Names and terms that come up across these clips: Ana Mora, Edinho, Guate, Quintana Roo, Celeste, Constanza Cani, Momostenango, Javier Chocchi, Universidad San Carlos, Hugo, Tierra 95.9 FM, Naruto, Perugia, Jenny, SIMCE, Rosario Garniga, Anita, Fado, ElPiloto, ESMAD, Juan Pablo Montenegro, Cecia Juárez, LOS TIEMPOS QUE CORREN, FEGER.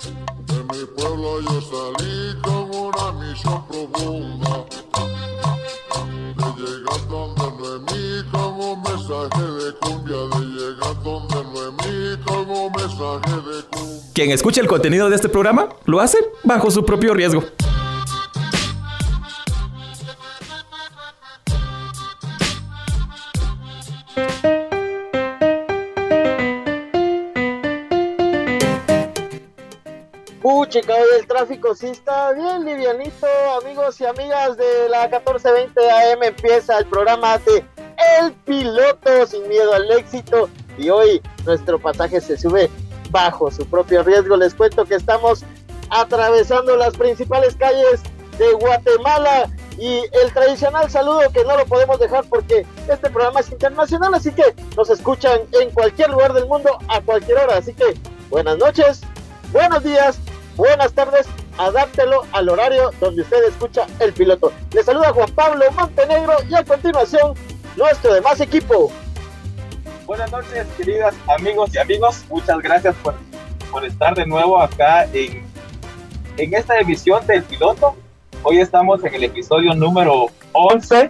De mi pueblo yo salí con una misión profunda, de llegar donde Noemí con un mensaje de cumbia, de llegar donde Noemí con un mensaje de cumbia. Quien escuche el contenido de este programa lo hace bajo su propio riesgo. Checado del tráfico, sí está bien livianito, amigos y amigas de la 1420 AM. Empieza el programa de El Piloto, sin miedo al éxito, y hoy nuestro pasaje se sube bajo su propio riesgo. Les cuento que estamos atravesando las principales calles de Guatemala y el tradicional saludo que no lo podemos dejar porque este programa es internacional, así que nos escuchan en cualquier lugar del mundo a cualquier hora, así que buenas noches, buenos días, buenas tardes, adáptelo al horario donde usted escucha El Piloto. Le saluda Juan Pablo Montenegro y a continuación nuestro demás equipo. Buenas noches, queridas amigos y amigos, muchas gracias por estar de nuevo acá en esta emisión del Piloto. Hoy estamos en el episodio número 11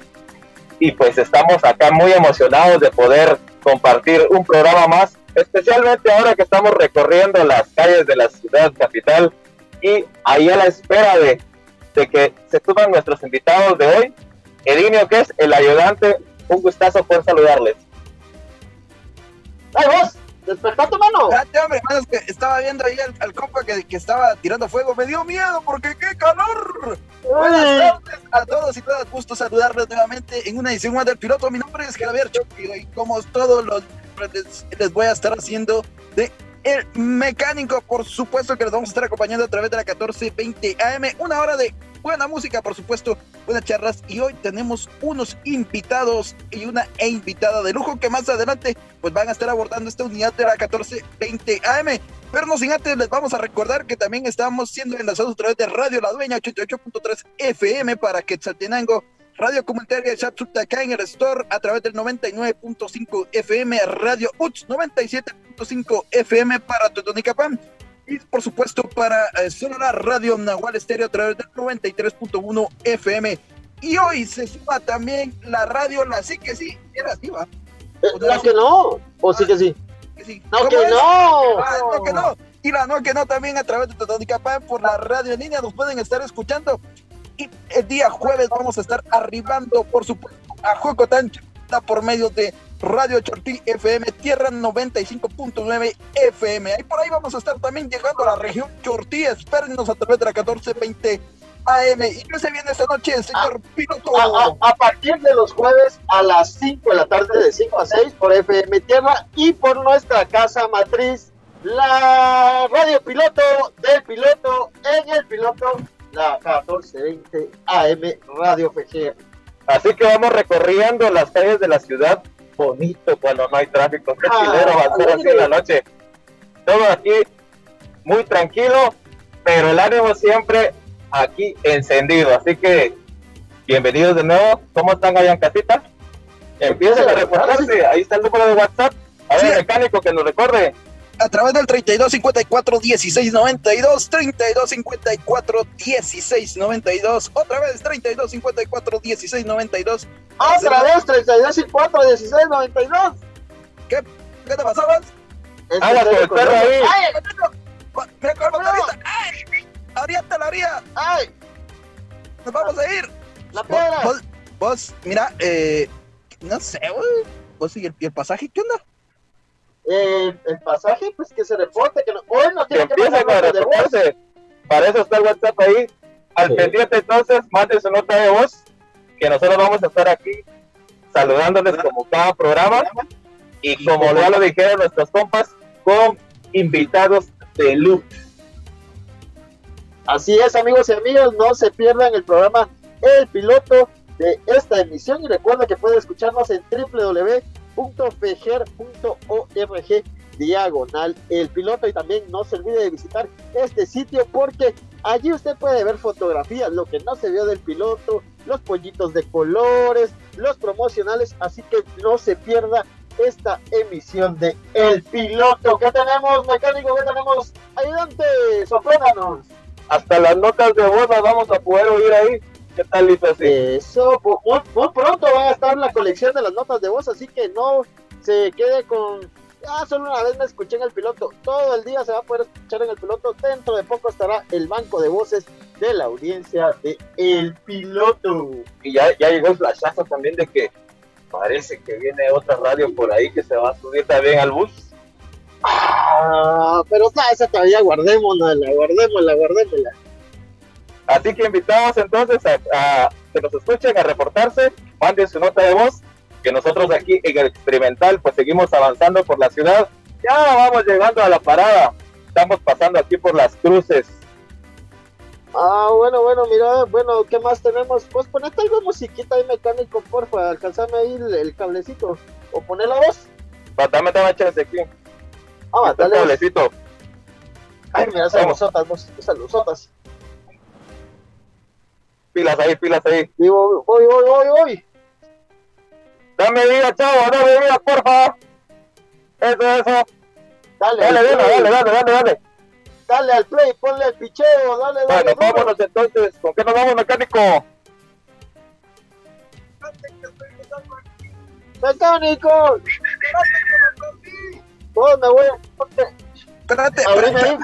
y pues estamos acá muy emocionados de poder compartir un programa más, especialmente ahora que estamos recorriendo las calles de la ciudad capital y ahí a la espera de que se suban nuestros invitados de hoy. Edinho, que es el ayudante, un gustazo poder saludarles. ¡Ay, vos! ¡Despertá tu mano! ¡Date, hombre! Manos, que estaba viendo ahí al compa que estaba tirando fuego. ¡Me dio miedo porque qué calor! ¡Ay! Buenas tardes a todos y todas. Gusto saludarles nuevamente en una edición más del Piloto. Mi nombre es Javier Chocchi y como todos los les voy a estar haciendo de el mecánico, por supuesto que los vamos a estar acompañando a través de la 1420 AM, una hora de buena música, por supuesto, buenas charlas, y hoy tenemos unos invitados y una invitada de lujo que más adelante pues van a estar abordando esta unidad de la 1420 AM. Pero no sin antes les vamos a recordar que también estamos siendo enlazados a través de Radio La Dueña 88.3 FM para Quetzaltenango, Radio Comunitaria acá en el Store a través del 99.5 FM, Radio UTS 97.5 FM para Totonicapán y por supuesto para Sonora Radio Nahual Estéreo a través del 93.1 FM. Y hoy se suma también la radio La Sí Que Sí, era así va. ¿La que no? ¿O sí que sí? No que no. Ah, no que no. Y la no que no también a través de Totonicapán por la radio en línea nos pueden estar escuchando. Y el día jueves vamos a estar arribando, por supuesto, a Jocotán por medio de Radio Chortí FM, Tierra 95.9 FM. Y por ahí vamos a estar también llegando a la región Chortí. Espérenos a través de la 1420 AM. ¿Y qué se viene esta noche, señor Piloto? A partir de los jueves a las 5 de la tarde, de 5 a 6, por FM Tierra y por nuestra casa matriz, la Radio Piloto, del Piloto, en El Piloto, la 1420 AM Radio FEGER. Así que vamos recorriendo las calles de la ciudad, bonito cuando no hay tráfico, qué chilero va a ser así en la noche. Todo aquí muy tranquilo, pero el ánimo siempre aquí encendido. Así que bienvenidos de nuevo. ¿Cómo están allá en casita? Empiecen a reportarse, ahí está el número de WhatsApp. A ver, sí, mecánico, que nos recuerde. A través del 3254-1692, 3254-1692, otra vez 3254-1692. Otra vez 3254-1692. ¿Qué te pasabas? ¡Hala, que el perro ahí! ¡Ay! ¡Me acuerdo ahorita! ¡Ay! ¡Ahorita la haría! ¡Ay! ¡Nos vamos a ir! ¡La piedra! Vos, mira, no sé, vos y el pasaje, ¿qué onda? El pasaje, pues que se reporte, que no, bueno, tiene que empieza con reportarse. Para eso está el WhatsApp ahí al pendiente. Entonces mande su nota de voz, que nosotros vamos a estar aquí saludándoles como cada programa y como ya lo dijeron nuestros compas, con invitados de lujo. Así es, amigos y amigos, no se pierdan el programa El Piloto de esta emisión y recuerda que pueden escucharnos en www.feger.org/elpiloto y también no se olvide de visitar este sitio porque allí usted puede ver fotografías, lo que no se vio del piloto, los pollitos de colores, los promocionales, así que no se pierda esta emisión de El Piloto. ¿Qué tenemos, mecánico? ¿Qué tenemos? Ayudante, soplánanos. Hasta las notas de voz las vamos a poder oír ahí. ¿Qué tal, Isa? Eso, muy pronto va a estar la colección de las notas de voz, así que no se quede con... Ah, solo una vez me escuché en El Piloto. Todo el día se va a poder escuchar en El Piloto. Dentro de poco estará el banco de voces de la audiencia de El Piloto. Y ya llegó el flashazo también de que parece que viene otra radio por ahí que se va a subir también al bus. Ah, pero esa todavía guardémosla. Así que invitamos entonces a que nos escuchen, a reportarse, manden su nota de voz, que nosotros aquí en El Experimental pues seguimos avanzando por la ciudad. Ya vamos llegando a la parada, estamos pasando aquí por Las Cruces. Ah, bueno, mira, bueno, ¿qué más tenemos? Pues ponete algo de musiquita ahí, mecánico, porfa, alcanzame ahí el cablecito, o poné la voz. Dame una chance aquí. Ah, dale. El cablecito. Ay, mira, esas luzotas. Pilas ahí. Voy. Dame vida, chavo, dame vida, porfa. Eso. Dale. Dale al play, ponle el picheo, dale. Bueno, vámonos entonces. ¿Con qué nos vamos, mecánico? ¡Mecánico! ¡Vos me voy a... ¡Abrime ahí!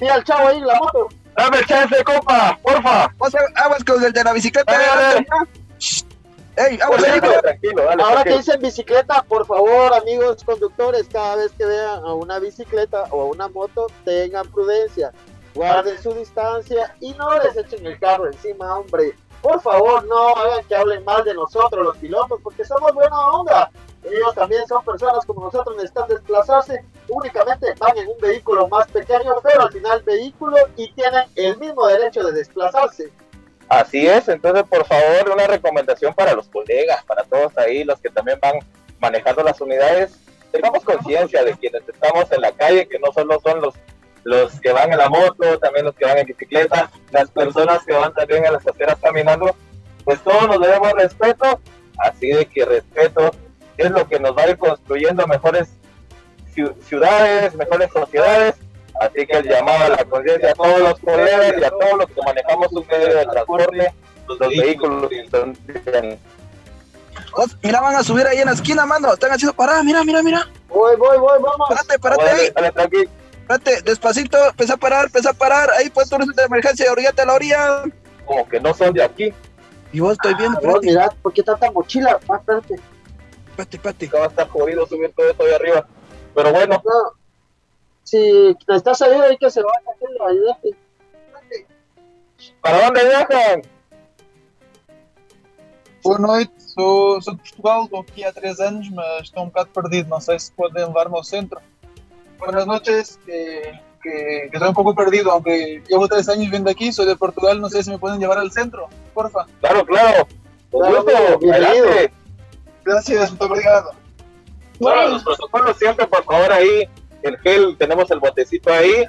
¡Pide al chavo ahí, la moto! ¡Dame chance, compa! ¡Porfa! ¡Aguas con el de la bicicleta! ¡Ey, aguas! Ahora que dicen bicicleta, por favor, amigos conductores, cada vez que vean a una bicicleta o a una moto, tengan prudencia, guarden su distancia y no les echen el carro encima, hombre. Por favor, no hagan que hablen mal de nosotros los pilotos, porque somos buena onda. Ellos también son personas como nosotros, necesitan desplazarse, únicamente van en un vehículo más pequeño, pero al final vehículo, y tienen el mismo derecho de desplazarse. Así es, entonces por favor una recomendación para los colegas, para todos ahí, los que también van manejando las unidades, tengamos conciencia de quienes estamos en la calle, que no solo son los que van en la moto, también los que van en bicicleta, las personas que van también en las aceras caminando, pues todos nos debemos respeto, así de que respeto es lo que nos va a ir construyendo mejores ciudades, mejores sociedades, así que el llamado a la conciencia a todos los colegas y a todos los que manejamos un medio de transporte, los vehículos. Mira, van a subir ahí en la esquina, mano, están haciendo parada, mira. Voy, vamos. Párate ahí. Espérate, despacito, empezá a parar, ahí pues turnos de emergencia, orillate a la orilla. Como que no son de aquí. Y vos estoy viendo, espérate. Mirad, ¿por qué tanta mochila? Ah, espérate. Va a estar jodido subir todo esto de arriba. Pero bueno. No. Si te estás saliendo ahí que se vaya, que lo ayudaste. ¿Para dónde viajan? Boa noite, sou de Portugal, estou aqui há 3 anos, mas estou um bocado perdido, não sei se podem levar-me ao centro. Buenas noches, que estoy un poco perdido, aunque llevo 3 años viviendo aquí, soy de Portugal, no sé si me pueden llevar al centro, porfa. Claro, con gusto, bienvenido. Gracias, muchas obrigado. Bueno, los protocolos siempre, por favor, ahí, el gel, tenemos el botecito ahí,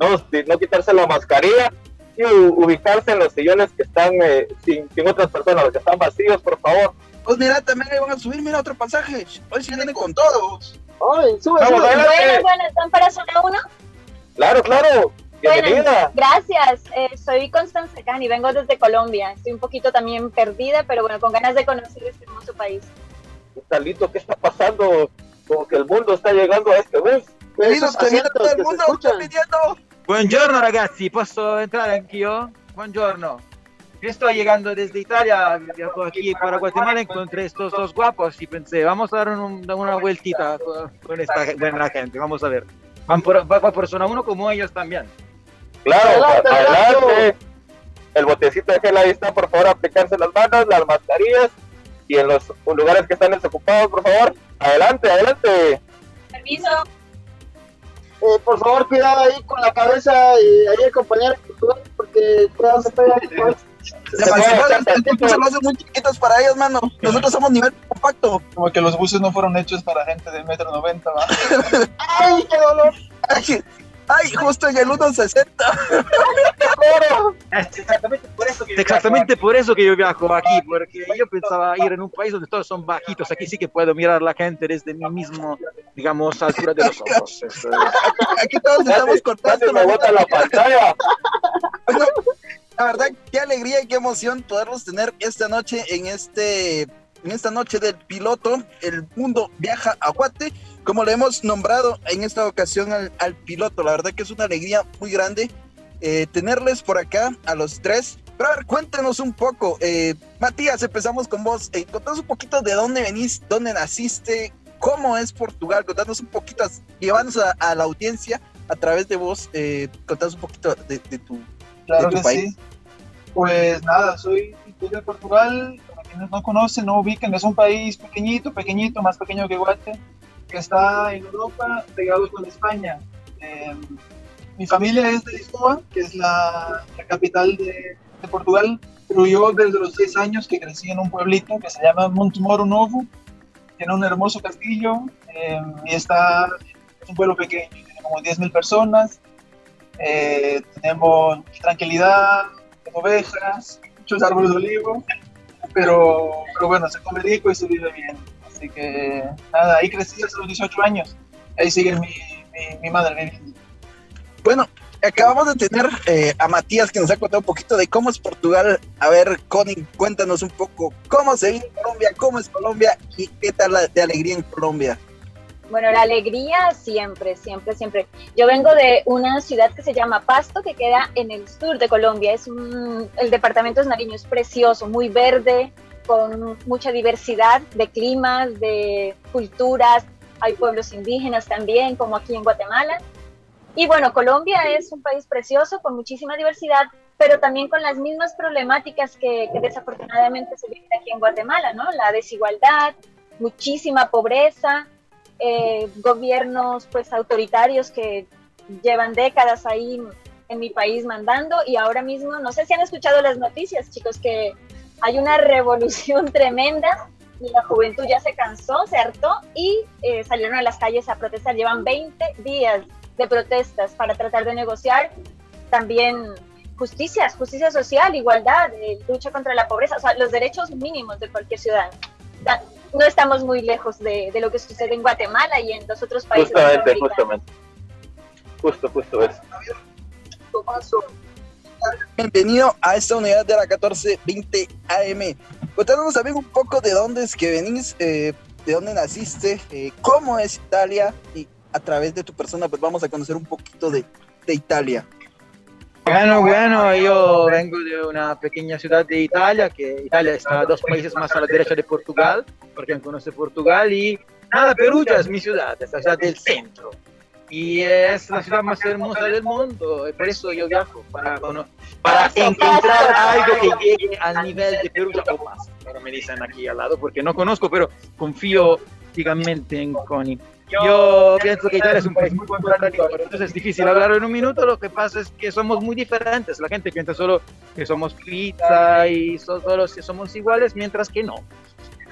no quitarse la mascarilla y ubicarse en los sillones que están sin otras personas, los que están vacíos, por favor. Pues mira, también le van a subir, mira, otro pasaje, hoy se vienen con todos. ¡Ay, sube! Bueno, ¿están para zona 1? Claro, bienvenida. Bueno, gracias, soy Constanza Cani, vengo desde Colombia, estoy un poquito también perdida, pero bueno, con ganas de conocer este hermoso país. Talito, ¿qué está pasando? Como que el mundo está llegando a este bus. Todo el mundo está pidiendo. Buongiorno ragazzi, ¿puedo entrar aquí yo? Buongiorno. Estoy llegando desde Italia, aquí para Guatemala, encontré estos 2 guapos y pensé, vamos a dar una vueltita con esta buena gente, vamos a ver. Va por zona 1 como ellos también. Claro, adelante. El botecito de gel ahí está, por favor, aplicarse las manos, las mascarillas y en los lugares que están desocupados, por favor, adelante. Permiso. Por favor, cuidado ahí con la cabeza y ahí el compañero, porque cuidado se pega ahí. Los buses lo hacen muy chiquitos para ellos, mano. Nosotros somos nivel compacto. Como que los buses no fueron hechos para gente de 1,90 m, ¿va? ¡Ay, qué dolor! ¡Ay, justo en el 160! Exactamente por eso que yo viajo aquí, porque yo pensaba ir en un país donde todos son bajitos. Aquí sí que puedo mirar a la gente desde mi mismo, digamos, altura de los ojos. Es. Aquí todos estamos cortando la bota la pantalla. La verdad, qué alegría y qué emoción poderlos tener esta noche en este... En esta noche del piloto, el mundo viaja a Guate, como le hemos nombrado en esta ocasión al piloto. La verdad que es una alegría muy grande tenerles por acá a los tres. Pero a ver, cuéntanos un poco, Matías, empezamos con vos. Contanos un poquito de dónde venís, dónde naciste, cómo es Portugal. Contanos un poquito, llevanos a la audiencia a través de vos. Contanos un poquito de tu país. Sí. Pues nada, soy de Portugal. Quienes no conocen, no ubican, es un país pequeñito, más pequeño que Guate, que está en Europa, pegado con España. Mi familia es de Lisboa, que es la capital de Portugal, pero yo desde los 6 años que crecí en un pueblito que se llama Montemor-o-Novo, tiene un hermoso castillo, y es un pueblo pequeño, tiene como 10.000 personas, tenemos tranquilidad, ovejas, muchos árboles de olivo. Pero bueno, se come rico y se vive bien, así que nada, ahí crecí hasta los 18 años, ahí sigue mi madre viviendo. Bueno, acabamos de tener a Matías que nos ha contado un poquito de cómo es Portugal. A ver, Connie, cuéntanos un poco cómo se vive en Colombia, cómo es Colombia y qué tal la de alegría en Colombia. Bueno, la alegría siempre. Yo vengo de una ciudad que se llama Pasto, que queda en el sur de Colombia. El departamento de Nariño es precioso, muy verde, con mucha diversidad de climas, de culturas. Hay pueblos indígenas también, como aquí en Guatemala. Y bueno, Colombia es un país precioso, con muchísima diversidad, pero también con las mismas problemáticas que desafortunadamente se viven aquí en Guatemala, ¿no? La desigualdad, muchísima pobreza. Gobiernos pues autoritarios que llevan décadas ahí en mi país mandando, y ahora mismo, no sé si han escuchado las noticias, chicos, que hay una revolución tremenda y la juventud ya se cansó, se hartó y salieron a las calles a protestar. Llevan 20 días de protestas para tratar de negociar también justicia social, igualdad, lucha contra la pobreza, o sea, los derechos mínimos de cualquier ciudadano. No estamos muy lejos de lo que sucede en Guatemala y en los otros países. Justamente eso. Bienvenido a esta unidad de la 1420 AM. Contanos también un poco de dónde es que venís, de dónde naciste, cómo es Italia, y a través de tu persona pues vamos a conocer un poquito de Italia. Bueno, yo vengo de una pequeña ciudad de Italia, que Italia está 2 países más a la derecha de Portugal, porque no conoce Portugal, y nada, Perugia es mi ciudad, es la ciudad del centro, y es la ciudad más hermosa del mundo, y por eso yo viajo, para encontrar algo que llegue al nivel de Perugia o más, pero me dicen aquí al lado, porque no conozco, pero confío ciegamente en Connie. Yo pienso que Italia es un país muy contradictorio, pero entonces es difícil hablar en un minuto. Lo que pasa es que somos muy diferentes. La gente piensa solo que somos pizza y solo que somos iguales, mientras que no.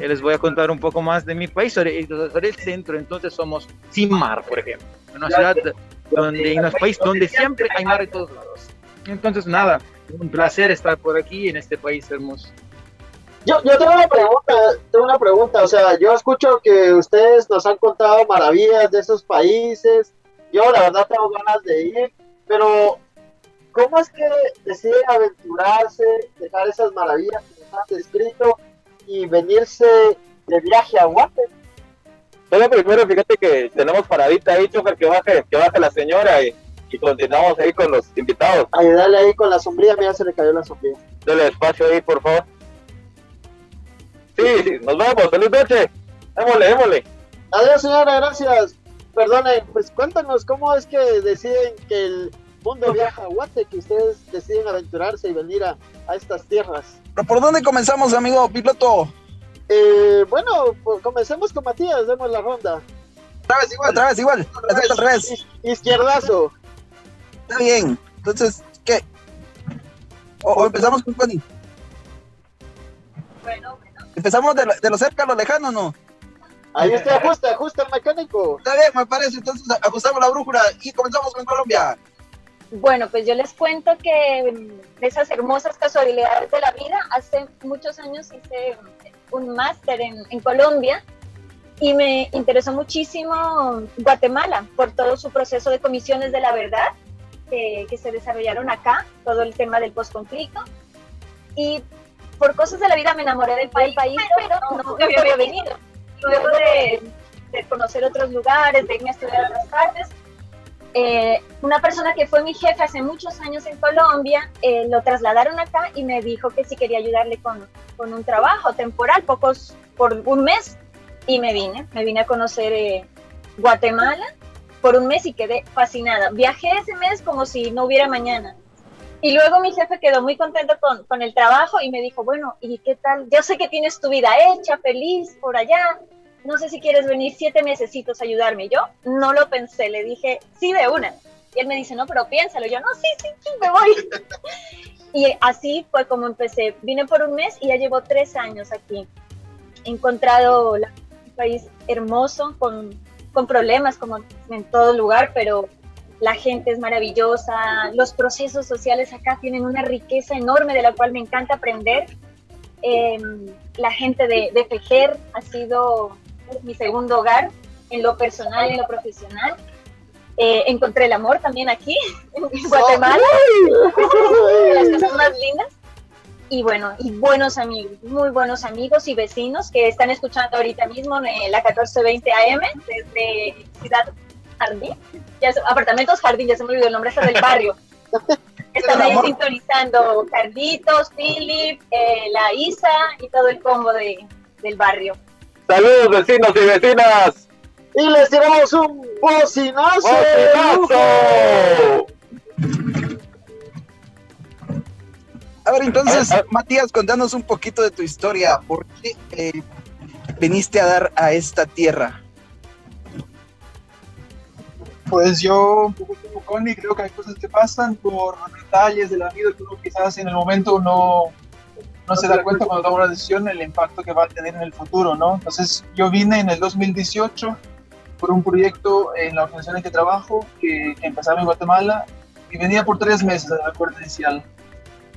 Les voy a contar un poco más de mi país, sobre el centro. Entonces somos sin mar, por ejemplo. En un país donde siempre hay mar en todos lados. Entonces nada, un placer estar por aquí en este país hermoso. Yo tengo una pregunta, o sea, yo escucho que ustedes nos han contado maravillas de esos países, yo la verdad tengo ganas de ir, pero ¿cómo es que deciden aventurarse, dejar esas maravillas que nos han descrito y venirse de viaje a Guate? Bueno, primero fíjate que tenemos paradita ahí, chofer, que baje la señora y continuamos ahí con los invitados. Ayúdale ahí con la sombrilla, mira, se le cayó la sombrilla. Dale despacio ahí, por favor. Sí, nos vemos, feliz noche, démosle. Adiós señora, gracias, perdonen, pues cuéntanos cómo es que deciden que el mundo viaja a Guate, que ustedes deciden aventurarse y venir a estas tierras. ¿Pero por dónde comenzamos, amigo piloto? Bueno, pues comencemos con Matías, demos la ronda. Otra vez igual, acepta al revés. Izquierdazo. Está bien, entonces, ¿qué? ¿O empezamos con Connie? Bueno. ¿Empezamos de lo cerca a lo lejano o no? Ahí está, ajusta mecánico. Está bien, me parece, entonces ajustamos la brújula y comenzamos con Colombia. Bueno, pues yo les cuento que esas hermosas casualidades de la vida, hace muchos años hice un máster en Colombia y me interesó muchísimo Guatemala por todo su proceso de comisiones de la verdad que se desarrollaron acá, todo el tema del posconflicto, y por cosas de la vida me enamoré del país, pero nunca había venido. Luego de conocer otros lugares, de irme a estudiar a otras partes, una persona que fue mi jefe hace muchos años en Colombia, lo trasladaron acá y me dijo que si quería ayudarle con un trabajo temporal, por un mes, y me vine a conocer Guatemala por un mes y quedé fascinada. Viajé ese mes como si no hubiera mañana. Y luego mi jefe quedó muy contento con el trabajo y me dijo, bueno, ¿y qué tal? Yo sé que tienes tu vida hecha, feliz, por allá. No sé si quieres venir 7 mesecitos a ayudarme. Y yo no lo pensé, le dije, sí, de una. Y él me dice, no, pero piénsalo. Y yo, no, sí, me voy. Y así fue como empecé. Vine por un mes y ya llevo 3 años aquí. He encontrado un país hermoso, con problemas como en todo lugar, pero... La gente es maravillosa, los procesos sociales acá tienen una riqueza enorme de la cual me encanta aprender. La gente de FEGER ha sido mi segundo hogar en lo personal y en lo profesional. Encontré el amor también aquí, en Guatemala, las cosas más lindas. Y bueno, y buenos amigos, muy buenos amigos y vecinos que están escuchando ahorita mismo en la 1420 AM desde Ciudad Jardín, ya, apartamentos Jardín, ya se me olvidó el nombre, está del barrio. Están ahí sintonizando Carlitos, Philip, la Isa y todo el combo del barrio. Saludos vecinos y vecinas. Y les tiramos un bocinazo. ¡Bocinazo! A ver, entonces, Matías, contanos un poquito de tu historia. ¿Por qué viniste a dar a esta tierra? Pues yo, un poco como Connie, creo que hay cosas que pasan por detalles de la vida que uno quizás en el momento no se da cuenta cuando toma una decisión, el impacto que va a tener en el futuro, ¿no? Entonces yo vine en el 2018 por un proyecto en la organización en que trabajo, que empezaba en Guatemala, y venía por 3 meses al acuerdo inicial.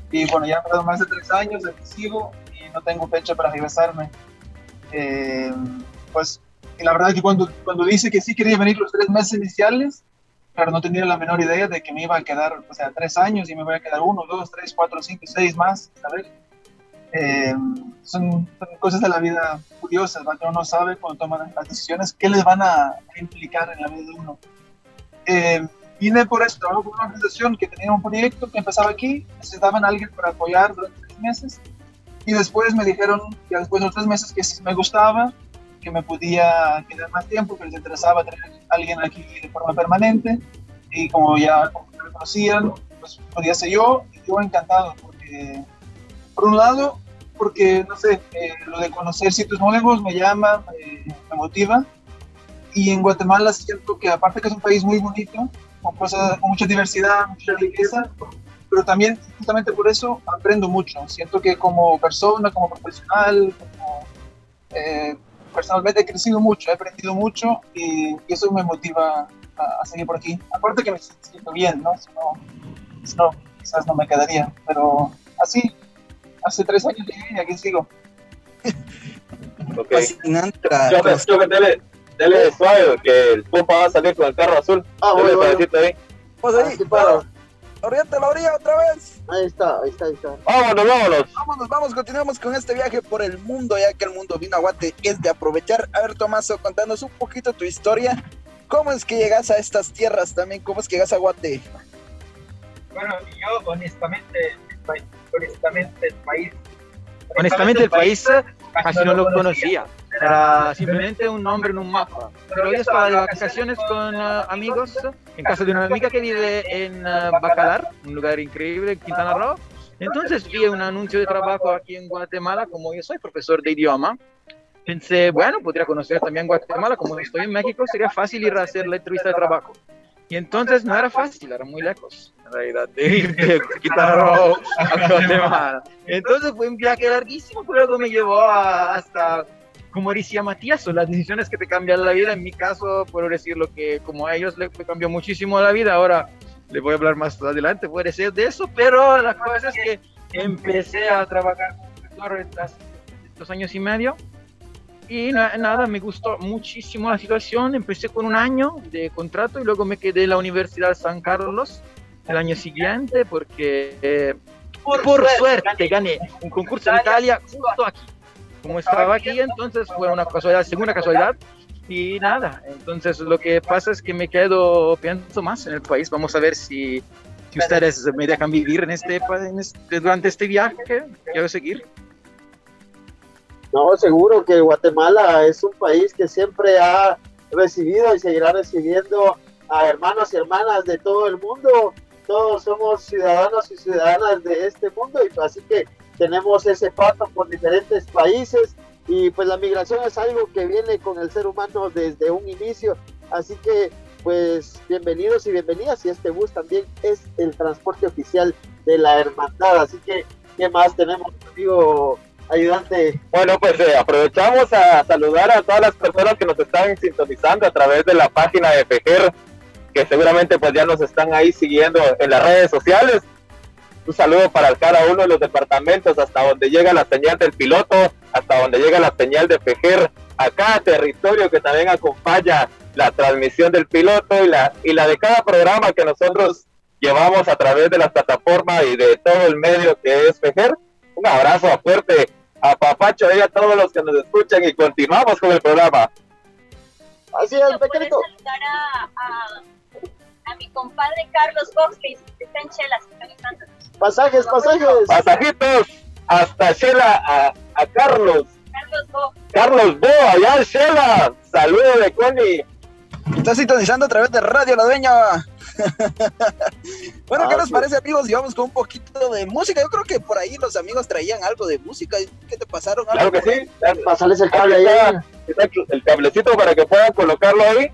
Y bueno, ya han pasado más de 3 años, aquí sigo, y no tengo fecha para regresarme. Pues... Y la verdad es que cuando dice que sí quería venir los 3 meses iniciales, pero no tenía la menor idea de que me iba a quedar, o sea, 3 años y me voy a quedar 1, 2, 3, 4, 5, 6 más, ¿sabes? Son cosas de la vida curiosas, ¿va? Que uno no sabe cuando toman las decisiones qué les van a implicar en la vida de uno. Vine por eso, trabajo con una organización que tenía un proyecto que empezaba aquí, necesitaban a alguien para apoyar durante 3 meses, y después me dijeron, ya después de los 3 meses, que si me gustaba, que me podía quedar más tiempo, que les interesaba tener a alguien aquí de forma permanente, y como ya me conocían, pues podía ser yo, y yo encantado, porque por un lado, porque no sé, lo de conocer sitios nuevos me llama, me motiva, y en Guatemala siento que aparte que es un país muy bonito, con mucha diversidad, mucha riqueza, pero también justamente por eso aprendo mucho, siento que como persona, como profesional, como... personalmente he crecido mucho, he aprendido mucho y eso me motiva a seguir por aquí. Aparte que me siento bien, ¿no? Si no, quizás no me quedaría, pero así, hace 3 años llegué y aquí sigo. Okay. Fascinante. Choque, dale suave, que el Pumpa va a salir con el carro azul. Bueno. Decirte ahí. Pues ahí, para. Orienta la orilla otra vez. Ahí está. Vámonos, continuamos con este viaje por el mundo, ya que el mundo vino a Guate, es de aprovechar. A ver, Tomaso, contanos un poquito tu historia. ¿Cómo es que llegas a estas tierras también? ¿Cómo es que llegas a Guate? Bueno, yo honestamente el país casi no lo conocía. Era simplemente un nombre en un mapa. Pero yo estaba de vacaciones con amigos en casa de una amiga que vive en Bacalar, un lugar increíble en Quintana Roo. Entonces vi un anuncio de trabajo aquí en Guatemala, como yo soy profesor de idioma. Pensé, bueno, podría conocer también Guatemala, como estoy en México, sería fácil ir a hacer la entrevista de trabajo. Y entonces no era fácil, era muy lejos, en realidad, de ir de Quintana Roo a Guatemala. Entonces fue un viaje larguísimo, pero luego me llevó hasta como decía Matías, son las decisiones que te cambian la vida. En mi caso, puedo decir lo que, como a ellos me cambió muchísimo la vida, ahora les voy a hablar más adelante, puede ser de eso, pero la cosa es que empecé a trabajar con estos 2 años y medio, y nada, me gustó muchísimo la situación. Empecé con 1 año de contrato y luego me quedé en la Universidad San Carlos el año siguiente, porque por suerte gané un concurso en Italia justo aquí. Como estaba aquí, entonces fue una casualidad, segunda casualidad, y nada, entonces lo que pasa es que me quedo, pienso más en el país. Vamos a ver si ustedes me dejan vivir durante este viaje, quiero seguir. No, seguro que Guatemala es un país que siempre ha recibido y seguirá recibiendo a hermanos y hermanas de todo el mundo. Todos somos ciudadanos y ciudadanas de este mundo, y así que tenemos ese paso por diferentes países, y pues la migración es algo que viene con el ser humano desde un inicio. Así que pues bienvenidos y bienvenidas, y este bus también es el transporte oficial de la hermandad. Así que, ¿qué más tenemos, amigo ayudante? Bueno, pues aprovechamos a saludar a todas las personas que nos están sintonizando a través de la página de FEGER, que seguramente pues ya nos están ahí siguiendo en las redes sociales. Un saludo para cada uno de los departamentos, hasta donde llega la señal del piloto, hasta donde llega la señal de FEGER, a cada territorio que también acompaña la transmisión del piloto y la de cada programa que nosotros llevamos a través de la plataforma y de todo el medio que es FEGER. Un abrazo fuerte a Papacho y a todos los que nos escuchan, y continuamos con el programa. Así es, pequeñito. A mi compadre Carlos Box, que está en Chela, pasajitos hasta Chela, a Carlos Bo, allá en Chela. Saludos de Connie. Está sintonizando a través de Radio La Dueña. Bueno, ¿qué nos parece, amigos? Llevamos con un poquito de música. Yo creo que por ahí los amigos traían algo de música. ¿Qué te pasaron? Claro que sí. Pasarles el cable allá. El cablecito para que puedan colocarlo ahí.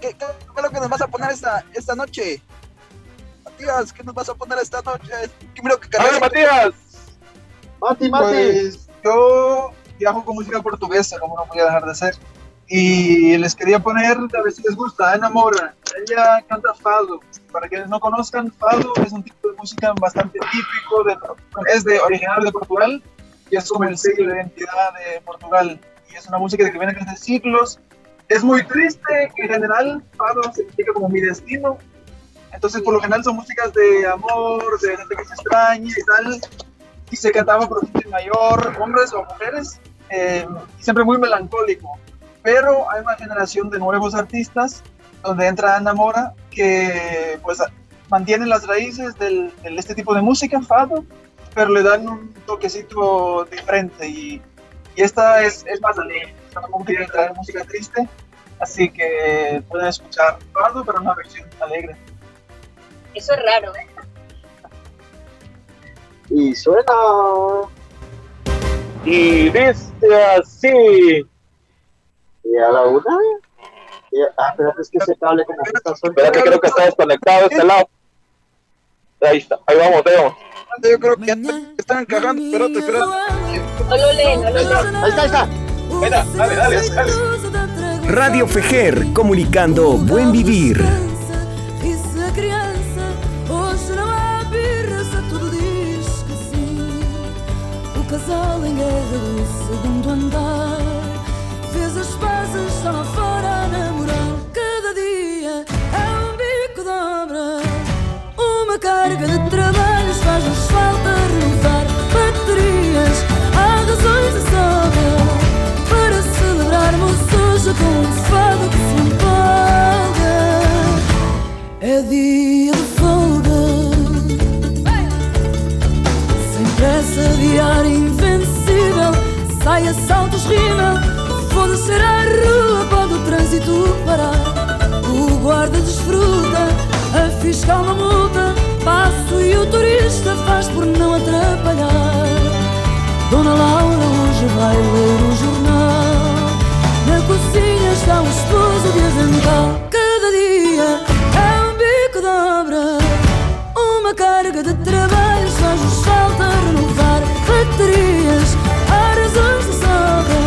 ¿Qué es lo que nos vas a poner esta noche? Matías, ¿qué nos vas a poner esta noche? A ver, Matías. Mati. Pues yo viajo con música portuguesa, como no podía dejar de hacer. Y les quería poner, a ver si les gusta, Ana Mora. Ella canta Fado. Para quienes no conozcan, Fado es un tipo de música bastante típico, original de Portugal, y es como el sello de identidad de Portugal. Y es una música que viene desde siglos. Es muy triste, que en general Fado significa como mi destino. Entonces, por lo general son músicas de amor, de gente que se extraña y tal. Y se cantaba por gente mayor, hombres o mujeres, y siempre muy melancólico. Pero hay una generación de nuevos artistas, donde entra Ana Mora, que pues mantiene las raíces de este tipo de música, Fado, pero le dan un toquecito diferente, y esta es más alegre. Tampoco quiere traer música triste, así que pueden escuchar Fado, pero una versión alegre. Eso es raro, ¿eh? Y suena... Y dice así... Y a la una... espérate, es que ese cable como que está suelto. Espérate, creo que está desconectado este lado. Ahí está, ahí vamos, Teo. Yo creo que están cagando, espérate. No lo leen. Ahí está. Mira, dale. Radio FEGER, comunicando buen vivir. Carga de trabalhos faz-nos falta renovar baterias. Há razões de sobra para celebrarmos hoje com um fado que se empolga. É dia de folga, sem pressa, de ar invencível. Saia, saltos, rima, vou descer à rua, pode o trânsito parar. O guarda desfruta, a fiscal não multa. Passo e o turista faz por não atrapalhar. Dona Laura hoje vai ler um jornal. Na cozinha está o esposo de avental. Cada dia é um bico de obra, uma carga de trabalhos. Faz-nos falta renovar baterias, há razões de sobra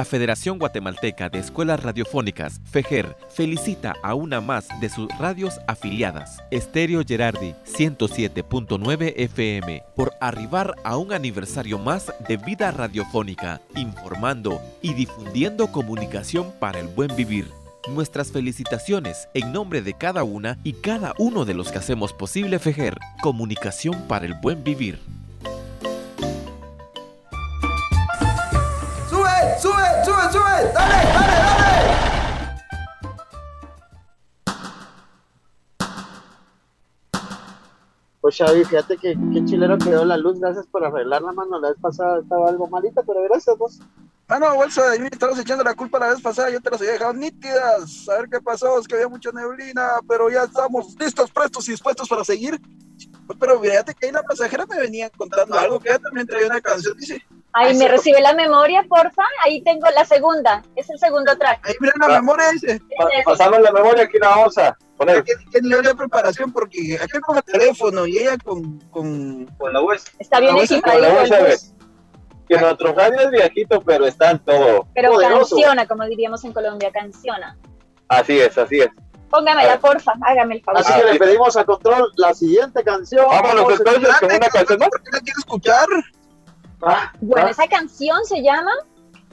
La Federación Guatemalteca de Escuelas Radiofónicas, FEGER, felicita a una más de sus radios afiliadas, Estéreo Gerardi 107.9 FM, por arribar a un aniversario más de vida radiofónica, informando y difundiendo comunicación para el buen vivir. Nuestras felicitaciones en nombre de cada una y cada uno de los que hacemos posible FEGER, comunicación para el buen vivir. ¡Sube, sube, sube! ¡Dale, dale, dale! Pues Xavi, fíjate que chilero quedó la luz, gracias por arreglar la mano, la vez pasada estaba algo malita, pero gracias vos. Ah no, bolsa, ahí me estabas echando la culpa la vez pasada, yo te las había dejado nítidas, a ver qué pasó, es que había mucha neblina, pero ya estamos listos, prestos y dispuestos para seguir. Pero fíjate que ahí la pasajera me venía contando algo, que ella también traía una canción, dice... Ahí me recibe la memoria, porfa. Ahí tengo la segunda. Es el segundo track. Ahí mira la memoria, dice. Pasamos la memoria aquí, la vamos a poner. ¿Qué nivel de preparación? Porque aquí con el teléfono y ella con la USB. Está bien equipadito. Con la USB. Que nuestros radios es viejito, pero están todo. Pero poderoso. Canciona, como diríamos en Colombia, canciona. Así es, así es. Póngamela, porfa, hágame el favor. Así que le pedimos a Control la siguiente canción. Vámonos entonces con una canción más. ¿Por qué la quiero escuchar? Esa canción se llama,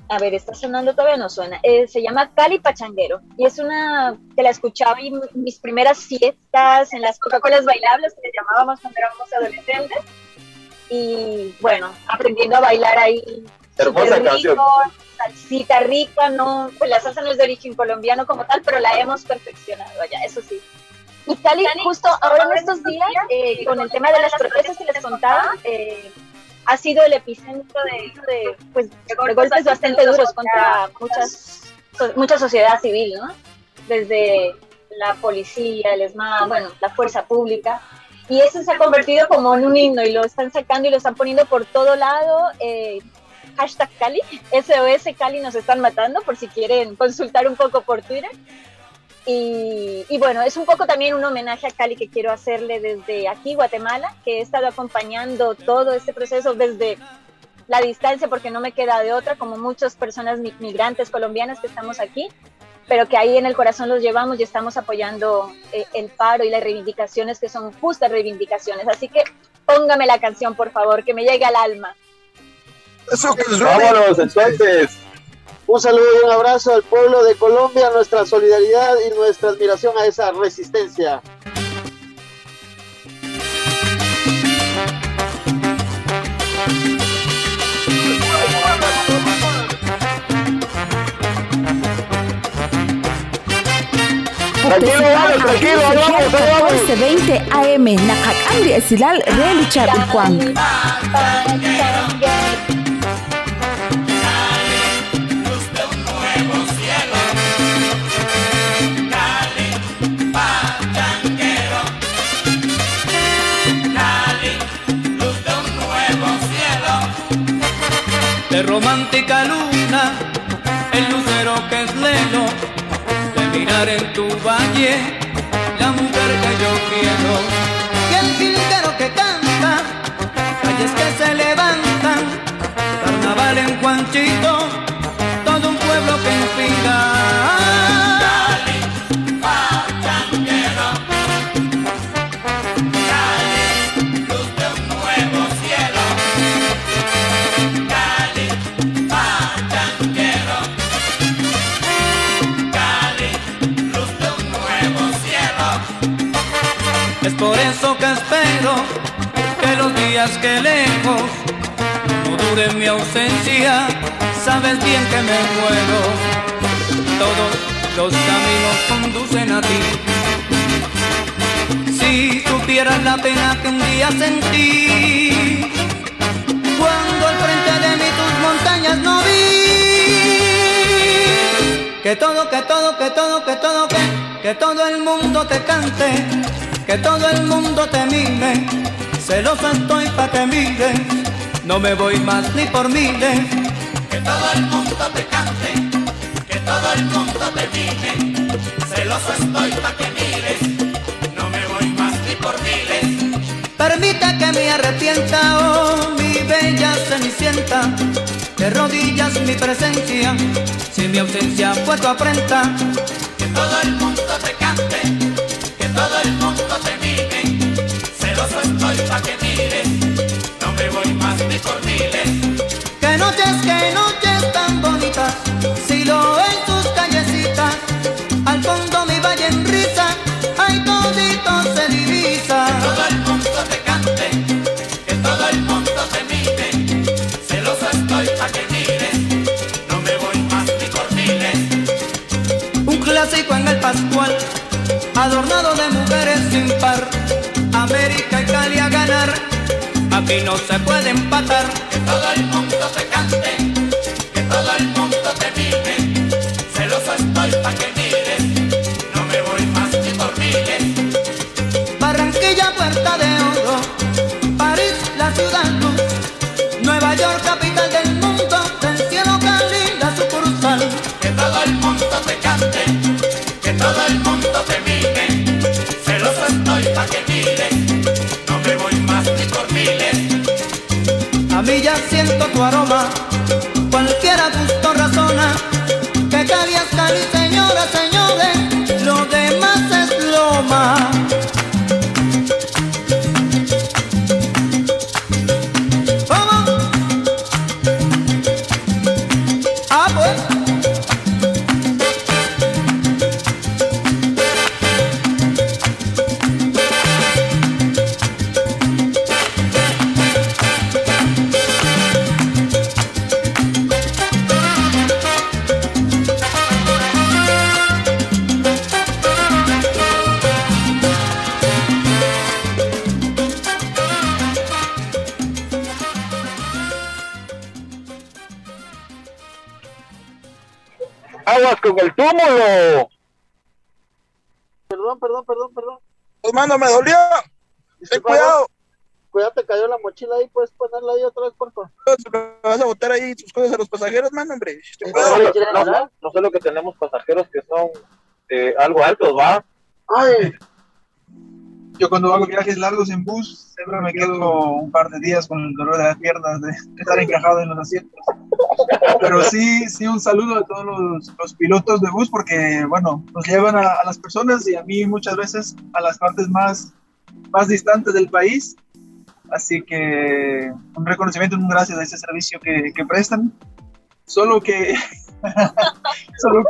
a ver, está sonando, todavía no suena, se llama Cali Pachanguero, y es una que la escuchaba en mis primeras fiestas, en las Coca-Colas bailables que le llamábamos cuando éramos adolescentes, y bueno, aprendiendo a bailar ahí. Hermosa canción. Rico, salsita rica, no, pues la salsa no es de origen colombiano como tal, pero la hemos perfeccionado allá, eso sí. Y Cali, justo ahora en estos días, con el tema de las protestas que les contaba, ha sido el epicentro de golpes bastante duros contra mucha sociedad civil, ¿no? Desde la policía, el ESMAD, bueno, la fuerza pública. Y eso se ha convertido como en un himno y lo están sacando y lo están poniendo por todo lado. Hashtag Cali, SOS Cali nos están matando, por si quieren consultar un poco por Twitter. Y bueno, es un poco también un homenaje a Cali que quiero hacerle desde aquí, Guatemala, que he estado acompañando todo este proceso desde la distancia, porque no me queda de otra, como muchas personas migrantes colombianas que estamos aquí, pero que ahí en el corazón los llevamos y estamos apoyando el paro y las reivindicaciones, que son justas reivindicaciones. Así que póngame la canción, por favor, que me llegue al alma. Eso que es. Vámonos, entonces. Un saludo y un abrazo al pueblo de Colombia, nuestra solidaridad y nuestra admiración a esa resistencia. Tranquilo, tranquilo, vamos. 14:20 AM, Nacakambi, Esilal, Relichar y Juan. De romántica luna, el lucero que es lelo, de mirar en tu valle, la mujer que yo quiero. Y el jilguero que canta, calles que se levantan, carnaval en Juanchito, todo un pueblo que inspira. Es por eso que espero que los días que lejos no dure mi ausencia, sabes bien que me muero. Todos los caminos conducen a ti. Si supieras la pena que un día sentí, cuando al frente de mí tus montañas no vi. Que todo, que todo, que todo, que todo, que todo el mundo te cante. Que todo el mundo te mime, celoso estoy pa' que mire, no me voy más ni por miles. Que todo el mundo te cante, que todo el mundo te mime, celoso estoy pa' que mires, no me voy más ni por miles. Permita que me arrepienta, oh mi bella Cenicienta, de rodillas mi presencia, si mi ausencia fue tu afrenta. Que todo el mundo te cante, que todo el mundo te mime, celoso estoy pa' que mires, no me voy más ni por miles. Que noches tan bonitas, si lo en tus callecitas, al fondo mi valle en risa, ay todito se divisa. Que todo el mundo te cante, que todo el mundo te mire, celoso estoy pa' que mires, no me voy más ni por miles. Un clásico en el Pascual, adornado de mujeres sin par, América y Cali a ganar, aquí no se puede empatar. Que todo el mundo te cante, que todo el mundo te mire, celoso estoy pa' que mires, no me voy más ni por miles. Barranquilla, puerta de oro, París, la ciudad luz, Nueva York, capital del mundo, del cielo Cali, la sucursal. Que todo el mundo te cante, que todo el mundo te mire, celoso estoy pa' que mires, no me voy más ni por miles. A mí ya siento tu aroma, cualquiera gusto razona, que Cali es Cali, señoras, señores, lo demás es loma. Con el túmulo. Perdón. Hermano, me dolió. Ten cuidado. Cuidado, te cayó la mochila ahí. Puedes ponerla ahí otra vez, por favor. Vas a botar ahí tus cosas a los pasajeros, mano, hombre. No sé lo que tenemos pasajeros que son algo altos, ¿va? Ay. Yo cuando hago viajes largos en bus, siempre me quedo un par de días con el dolor de las piernas de estar encajado en los asientos. Pero sí, un saludo a todos los pilotos de bus porque, bueno, nos llevan a las personas y a mí muchas veces a las partes más distantes del país. Así que un reconocimiento, un gracias a ese servicio que prestan. Solo que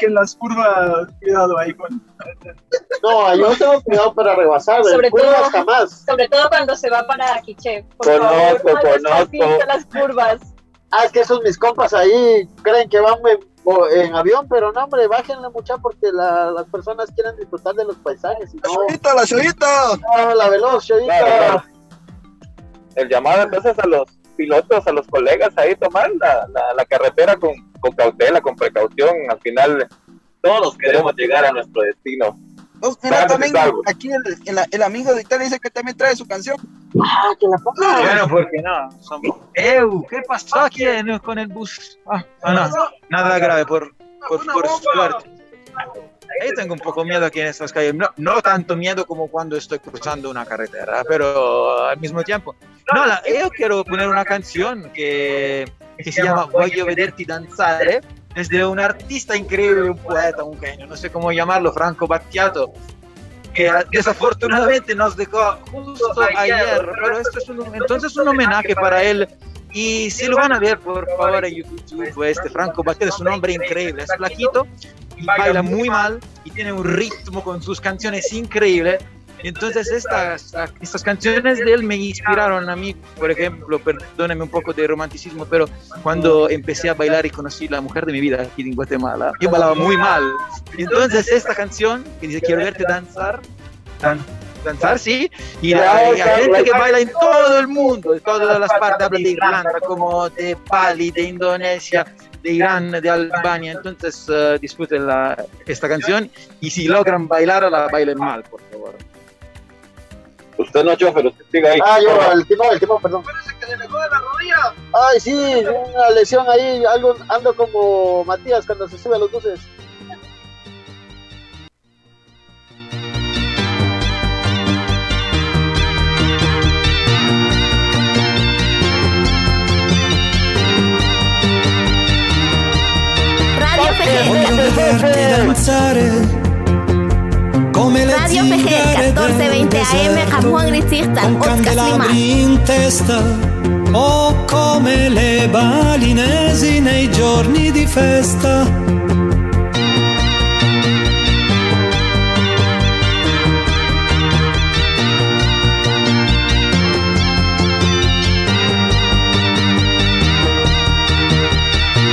en las curvas, cuidado ahí con... No, yo tengo cuidado para rebasar, sobre curvas todo, jamás. Sobre todo cuando se va para Quiché. Conozco. Las curvas. Ah, es que esos mis compas ahí creen que van en avión, pero no, hombre, bájenle mucha porque las personas quieren disfrutar de los paisajes. Y ¡La chavita! No, la veloz, chavita. Claro. El llamado entonces a los pilotos, a los colegas ahí tomar la carretera con cautela, con precaución. Al final todos queremos llegar a nuestro destino. Mira, también aquí el amigo de Italia dice que también trae su canción. Ah, que la ponga. Claro, porque no. ¿Qué pasó aquí con el bus? Nada grave por suerte. Ahí tengo un poco miedo aquí en estas calles. No tanto miedo como cuando estoy cruzando una carretera, pero al mismo tiempo. Yo quiero poner una canción que se llama Voglio Vederti Danzare. Es de un artista increíble, un poeta, un genio, no sé cómo llamarlo, Franco Battiato, que desafortunadamente nos dejó justo ayer, pero esto es un homenaje para él. Y si lo van a ver, por favor, en YouTube, Franco Battiato es un hombre increíble, es flaquito, y baila muy mal, y tiene un ritmo con sus canciones increíble. Entonces estas canciones de él me inspiraron a mí, por ejemplo, perdónenme un poco de romanticismo, pero cuando empecé a bailar y conocí la mujer de mi vida aquí en Guatemala, yo bailaba muy mal. Entonces esta canción que dice quiero verte danzar, sí, y hay gente que baila en todo el mundo, en todas las partes, hablan de Irlanda, como de Bali, de Indonesia, de Irán, de Albania. Entonces disfruten esta canción y si logran bailar, la bailen mal, por favor. Usted no, chofer, usted sigue ahí. Yo, el timón, perdón. Parece que se le jode la rodilla. Ay, sí, una lesión ahí, algo, ando como Matías cuando se sube a los buses. Radio FEGER 1420 AM Japón Grisista Oscar O come le balinesi nei giorni di festa.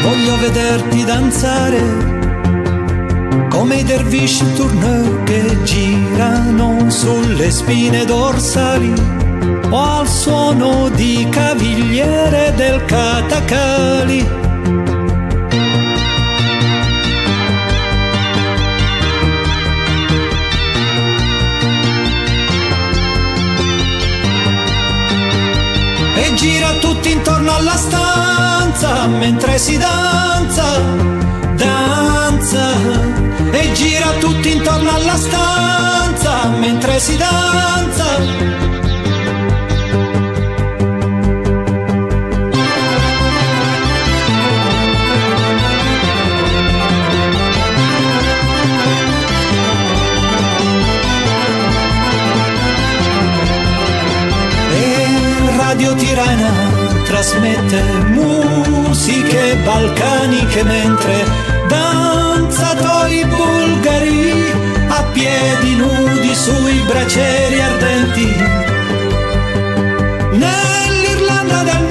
Voglio vederti danzare come i dervisci tourneur che girano sulle spine dorsali. O al suono di cavigliere del catacali. E gira tutti intorno alla stanza mentre si danza, danza. E gira tutti intorno alla stanza mentre si danza. Radio Tirana trasmette musiche balcaniche mentre danzatori bulgari a piedi nudi sui bracieri ardenti. Nell'Irlanda del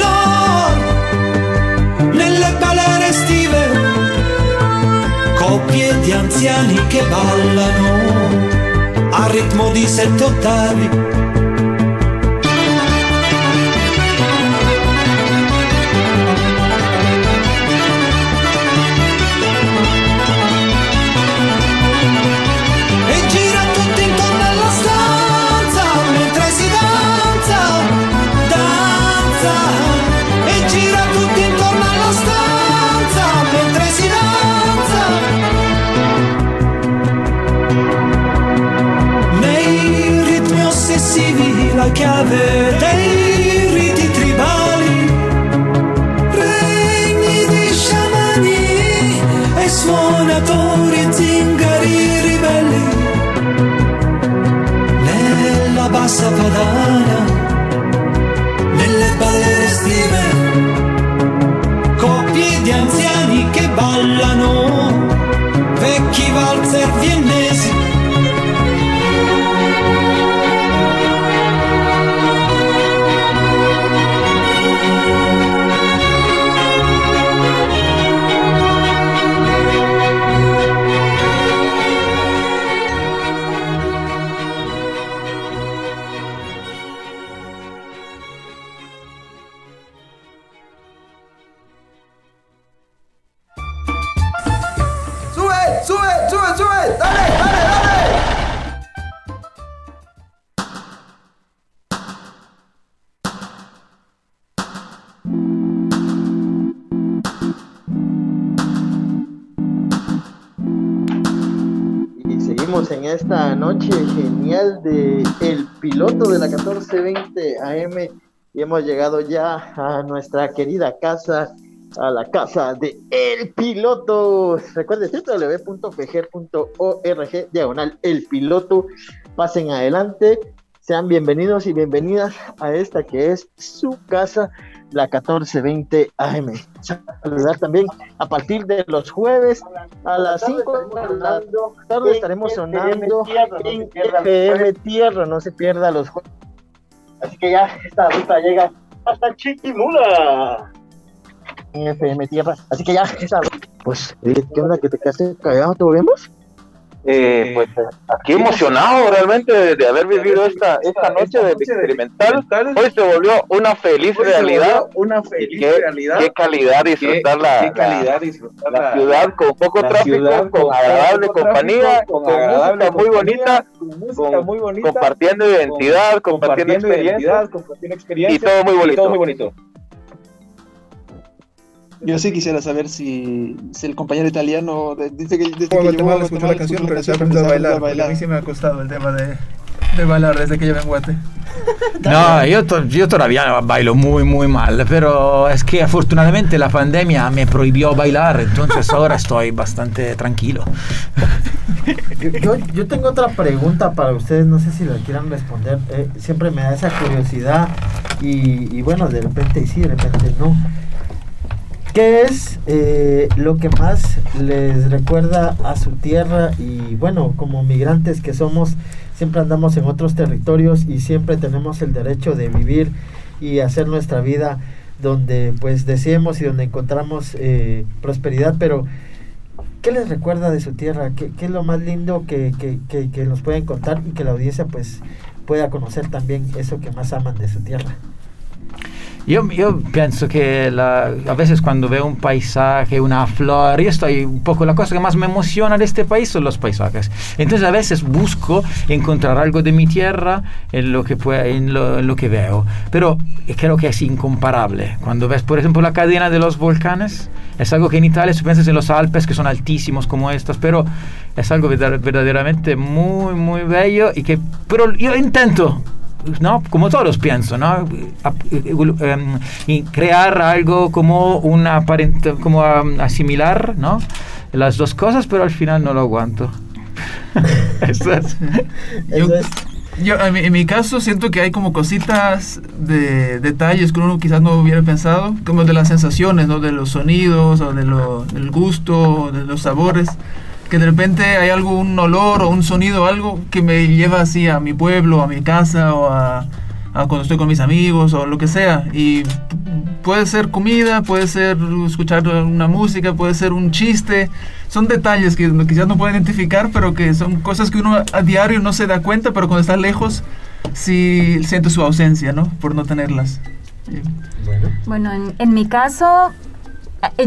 Nord, nelle balere estive, coppie di anziani che ballano a ritmo di 7 ottavi. La chiave dei riti tribali, regni di sciamani e suonatori zingari ribelli. Nella bassa padana, nelle balere estive, coppie di anziani che ballano vecchi valzer viennesi. Esta noche genial de El Piloto de la 1420 AM y hemos llegado ya a nuestra querida casa, a la casa de El Piloto. Recuerden www.feger.org/ElPiloto. Pasen adelante, sean bienvenidos y bienvenidas a esta que es su casa, la 1420 AM. Saludar también a partir de los jueves a las 5 de la tarde estaremos sonando en FM Tierra, no se pierda los jueves. Así que ya esta ruta llega hasta Chiquimula. En FM Tierra, así que ya esta ruta. Pues, ¿qué onda que te quedaste callado? ¿Todo bien vos? Pues aquí emocionado realmente de haber vivido esta noche de experimental. Hoy se volvió una feliz realidad. Qué calidad disfrutar la ciudad con poco tráfico, con agradable compañía, con música muy bonita, compartiendo identidad, compartiendo experiencia y todo muy bonito. Yo sí quisiera saber si el compañero italiano dice que llegó a escuchar la canción, pero se ha aprendido a bailar. A mí sí me ha costado el tema de de bailar desde que yo vengo a Guate? No, yo todavía bailo muy, muy mal, pero es que afortunadamente la pandemia me prohibió bailar, entonces ahora estoy bastante tranquilo. Yo tengo otra pregunta para ustedes, no sé si la quieran responder, siempre me da esa curiosidad y bueno, de repente sí, de repente no. ¿Qué es lo que más les recuerda a su tierra? Y bueno, como migrantes que somos, siempre andamos en otros territorios y siempre tenemos el derecho de vivir y hacer nuestra vida donde pues deseemos y donde encontramos prosperidad, pero ¿qué les recuerda de su tierra? ¿Qué es lo más lindo que nos pueden contar y que la audiencia pues pueda conocer también eso que más aman de su tierra? Yo pienso que a veces cuando veo un paisaje, una flor, y estoy un poco, la cosa que más me emociona de este país son los paisajes. Entonces a veces busco encontrar algo de mi tierra en lo que veo. Pero creo que es incomparable. Cuando ves, por ejemplo, la cadena de los volcanes, es algo que en Italia, si piensas en los Alpes, que son altísimos como estos, pero es algo verdaderamente muy, muy bello y que... Pero yo intento... ¿no? Como todos pienso, ¿no? Y crear algo como una aparente, como asimilar, ¿no? Las dos cosas, pero al final no lo aguanto. Eso es. Yo en mi caso siento que hay como cositas de detalles que uno quizás no hubiera pensado, como de las sensaciones, ¿no? De los sonidos o del gusto, de los sabores. Que de repente hay algo, un olor o un sonido, algo que me lleva así a mi pueblo, a mi casa o a cuando estoy con mis amigos o lo que sea. Y puede ser comida, puede ser escuchar una música, puede ser un chiste. Son detalles que quizás no puedo identificar, pero que son cosas que uno a diario no se da cuenta, pero cuando está lejos sí siente su ausencia, ¿no? Por no tenerlas. Bueno, en mi caso...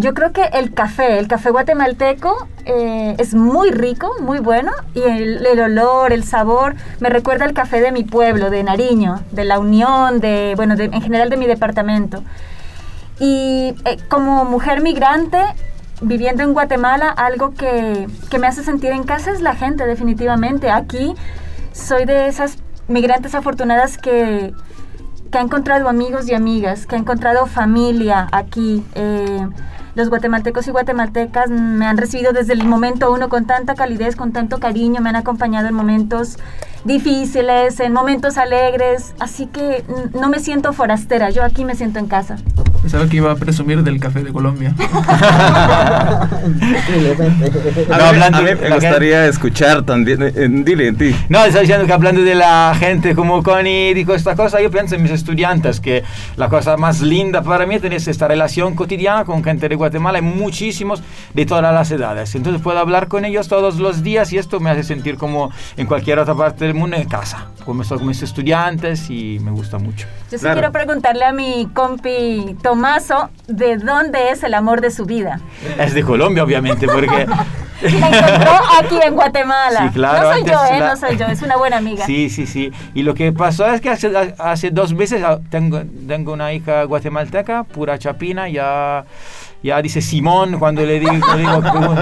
Yo creo que el café guatemalteco es muy rico, muy bueno, y el olor, el sabor, me recuerda al café de mi pueblo, de Nariño, de La Unión, en general de mi departamento. Y como mujer migrante, viviendo en Guatemala, algo que me hace sentir en casa es la gente, definitivamente. Aquí soy de esas migrantes afortunadas que ha encontrado amigos y amigas, que ha encontrado familia aquí. Los guatemaltecos y guatemaltecas me han recibido desde el momento uno con tanta calidez, con tanto cariño, me han acompañado en momentos difíciles, en momentos alegres, así que no me siento forastera, yo aquí me siento en casa. Pensaba que iba a presumir del café de Colombia. A mí me gustaría escuchar también, dile en ti. No, estaba diciendo que hablando de la gente como Connie, digo esta cosa, yo pienso en mis estudiantes, que la cosa más linda para mí es esta relación cotidiana con gente de Guatemala, hay muchísimos de todas las edades, entonces puedo hablar con ellos todos los días y esto me hace sentir como en cualquier otra parte del mundo, en casa, como estoy con mis estudiantes y me gusta mucho. Yo sí quiero preguntarle a mi compi Tomaso, ¿de dónde es el amor de su vida? Es de Colombia, obviamente, porque... La encontró aquí en Guatemala. Sí, claro, no soy yo, es una buena amiga. Sí. Y lo que pasó es que hace 2 meses tengo una hija guatemalteca, pura chapina, ya dice Simón, cuando le digo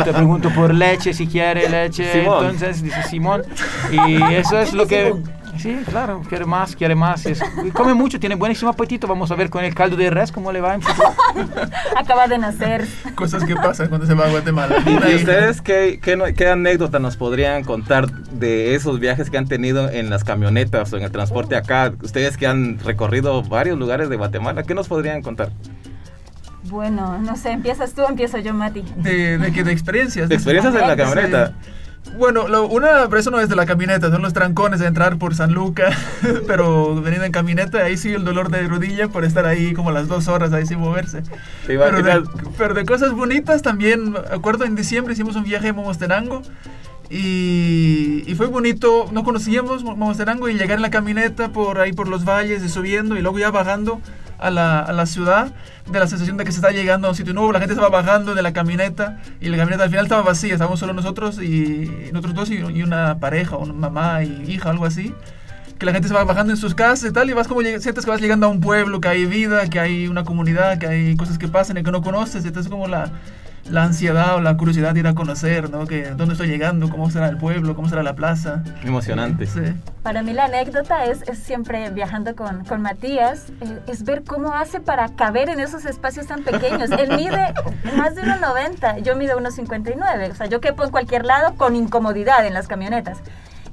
te pregunto por leche, si quiere leche, Simón. Entonces dice Simón, y eso es lo que... Sí, claro, quiere más, come mucho, tiene buenísimo apetito, vamos a ver con el caldo de res cómo le va. Acaba de nacer. Cosas que pasan cuando se va a Guatemala. ¿Y ustedes qué anécdota nos podrían contar de esos viajes que han tenido en las camionetas o en el transporte acá? Ustedes que han recorrido varios lugares de Guatemala, ¿qué nos podrían contar? Bueno, no sé, ¿empiezas tú o empiezo yo, Mati? ¿De experiencias? ¿De experiencias en la camioneta? Sí. Bueno, pero eso no es de la camioneta, son los trancones de entrar por San Lucas, pero venir en camioneta, ahí sí el dolor de rodilla por estar ahí como las 2 horas ahí sin moverse. Pero de cosas bonitas también, acuerdo en diciembre hicimos un viaje a Momostenango y fue bonito, no conocíamos Momostenango y llegar en la camioneta por ahí por los valles y subiendo y luego ya bajando a la ciudad, de la sensación de que se está llegando a un sitio nuevo, la gente se va bajando de la camioneta y la camioneta al final estaba vacía, estábamos solo nosotros y nosotros dos y una pareja, una mamá y hija, algo así, que la gente se va bajando en sus casas y tal y vas como sientes que vas llegando a un pueblo, que hay vida, que hay una comunidad, que hay cosas que pasan y que no conoces, entonces como la la ansiedad o la curiosidad de ir a conocer, ¿no? Que, ¿dónde estoy llegando? ¿Cómo será el pueblo? ¿Cómo será la plaza? Emocionante. Sí. Para mí la anécdota es siempre viajando con Matías, es ver cómo hace para caber en esos espacios tan pequeños. Él mide más de 1,90, yo mido 1,59, o sea, yo quepo en cualquier lado con incomodidad en las camionetas.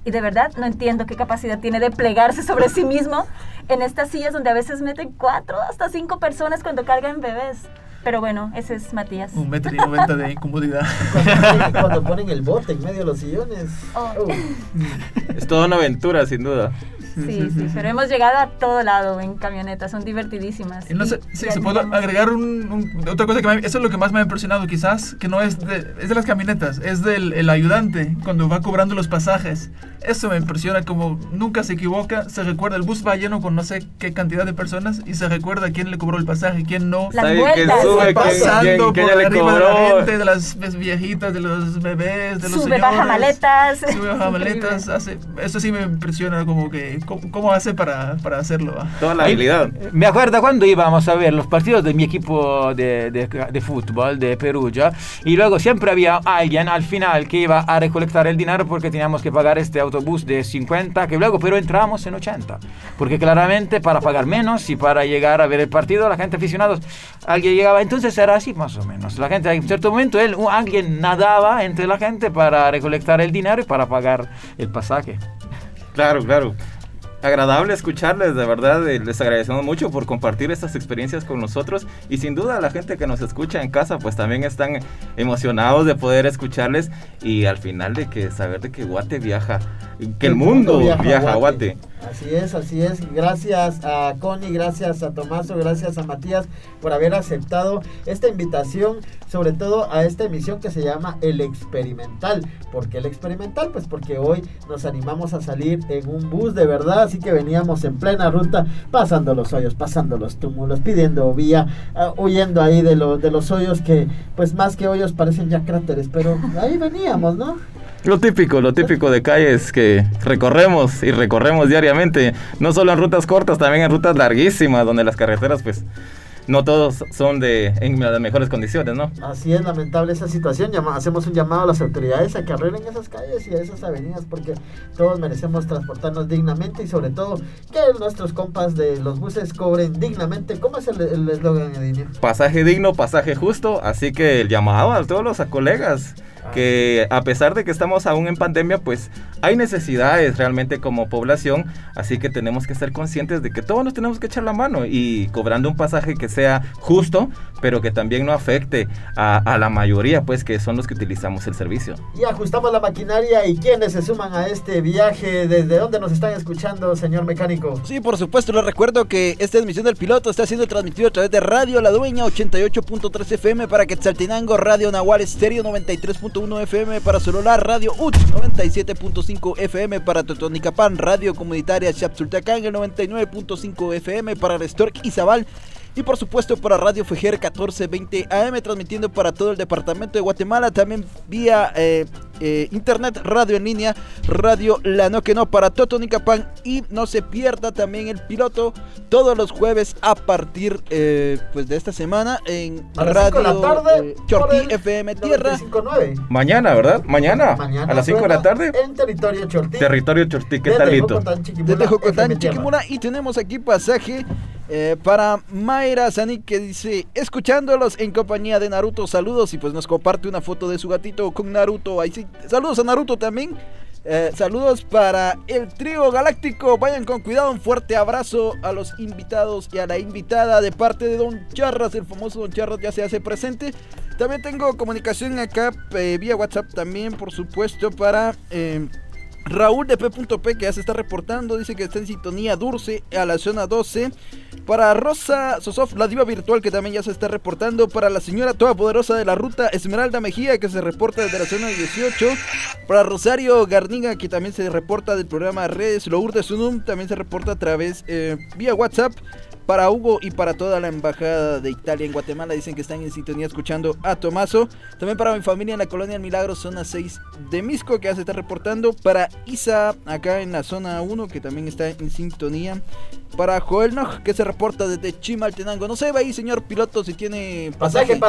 Y de verdad no entiendo qué capacidad tiene de plegarse sobre sí mismo en estas sillas donde a veces meten 4 hasta 5 personas cuando cargan bebés. Pero bueno, ese es Matías. 1,90 m de incomodidad. Cuando ponen el bote en medio de los sillones. Oh. Es toda una aventura, sin duda. Sí, pero hemos llegado a todo lado en camionetas, son divertidísimas. Y no sé, sí, se puede agregar otra cosa, eso es lo que más me ha impresionado quizás, que no es de las camionetas, es del ayudante cuando va cobrando los pasajes. Eso me impresiona, como nunca se equivoca, se recuerda, el bus va lleno con no sé qué cantidad de personas y se recuerda quién le cobró el pasaje, quién no. Las vueltas. Sube, pasando por arriba de la gente, de las viejitas, de los bebés, de los señores. Sube, baja maletas. Eso sí me impresiona, como que ¿cómo hace para hacerlo? Toda la habilidad. Me acuerdo cuando íbamos a ver los partidos de mi equipo de fútbol de Perugia, y luego siempre había alguien al final que iba a recolectar el dinero porque teníamos que pagar este autobús de 50, que luego pero entramos en 80, porque claramente para pagar menos y para llegar a ver el partido, la gente aficionados, alguien llegaba, entonces era así más o menos. La gente, en cierto momento, alguien nadaba entre la gente para recolectar el dinero y para pagar el pasaje. Claro. Agradable escucharles, de verdad, les agradecemos mucho por compartir estas experiencias con nosotros, y sin duda la gente que nos escucha en casa pues también están emocionados de poder escucharles, y al final de que saber de que Guate viaja, que el mundo viaja a Guate. Así es, gracias a Connie, gracias a Tomaso, gracias a Matías por haber aceptado esta invitación, sobre todo a esta emisión que se llama El Experimental. ¿Por qué El Experimental? Pues porque hoy nos animamos a salir en un bus de verdad, así que veníamos en plena ruta, pasando los hoyos, pasando los túmulos, pidiendo vía, huyendo ahí de los hoyos que, pues más que hoyos parecen ya cráteres, pero ahí veníamos, ¿no? Lo típico de calles que recorremos y recorremos diariamente, no solo en rutas cortas, también en rutas larguísimas, donde las carreteras pues no todos son en las mejores condiciones, ¿no? Así es, lamentable esa situación. Hacemos un llamado a las autoridades a que arreglen esas calles y a esas avenidas, porque todos merecemos transportarnos dignamente, y sobre todo que nuestros compas de los buses cobren dignamente. ¿Cómo es el eslogan, Edinho? Pasaje digno, pasaje justo. Así que el llamado a todos los colegas, que a pesar de que estamos aún en pandemia, pues hay necesidades realmente como población, así que tenemos que ser conscientes de que todos nos tenemos que echar la mano, y cobrando un pasaje que sea justo, pero que también no afecte a la mayoría, pues que son los que utilizamos el servicio. Y ajustamos la maquinaria. ¿Y quiénes se suman a este viaje? ¿Desde dónde nos están escuchando, señor mecánico? Sí, por supuesto, les recuerdo que esta emisión del piloto está siendo transmitida a través de Radio La Dueña 88.3 FM para Quetzaltenango, Radio Nahual Estéreo 93.1 FM para Sololá, Radio UTS 97.5 FM para Totonicapán, Radio Comunitaria Chapsultacán, el 99.5 FM para Restorc y Izabal, y por supuesto para Radio FEGER 1420 AM, transmitiendo para todo el departamento de Guatemala, también vía internet, radio en línea, Radio La No Que No para Totonicapán, y no se pierda también El Piloto todos los jueves a partir pues de esta semana en Radio Chortí FM Tierra. 95.9. Mañana, ¿verdad? Mañana a las 5 de la tarde. En territorio Chortí. ¿Qué tal, Lito? Desde Jocotán, Chiquimula, y tenemos aquí pasaje para Mayra Sanique, que dice: escuchándolos en compañía de Naruto, saludos, y pues nos comparte una foto de su gatito con Naruto. Ahí sí, saludos a Naruto también. Saludos para el trío galáctico, vayan con cuidado, un fuerte abrazo a los invitados y a la invitada de parte de Don Charras, el famoso Don Charras ya se hace presente. También tengo comunicación acá vía WhatsApp también, por supuesto, para... Raúl de P.P, que ya se está reportando, dice que está en sintonía Dulce a la zona 12. Para Rosa Sosoff, la diva virtual, que también ya se está reportando. Para la señora todopoderosa de la ruta, Esmeralda Mejía, que se reporta desde la zona 18. Para Rosario Garniga, que también se reporta del programa Redes. Lourdes Sunum también se reporta a través vía WhatsApp. Para Hugo y para toda la Embajada de Italia en Guatemala, dicen que están en sintonía escuchando a Tomaso. También para mi familia en la Colonia El Milagro, zona 6 de Misco, que ya se está reportando. Para Isa, acá en la zona 1, que también está en sintonía. Para Joel Noj, que se reporta desde Chimaltenango. No se va ahí, señor piloto, si tiene pasaje.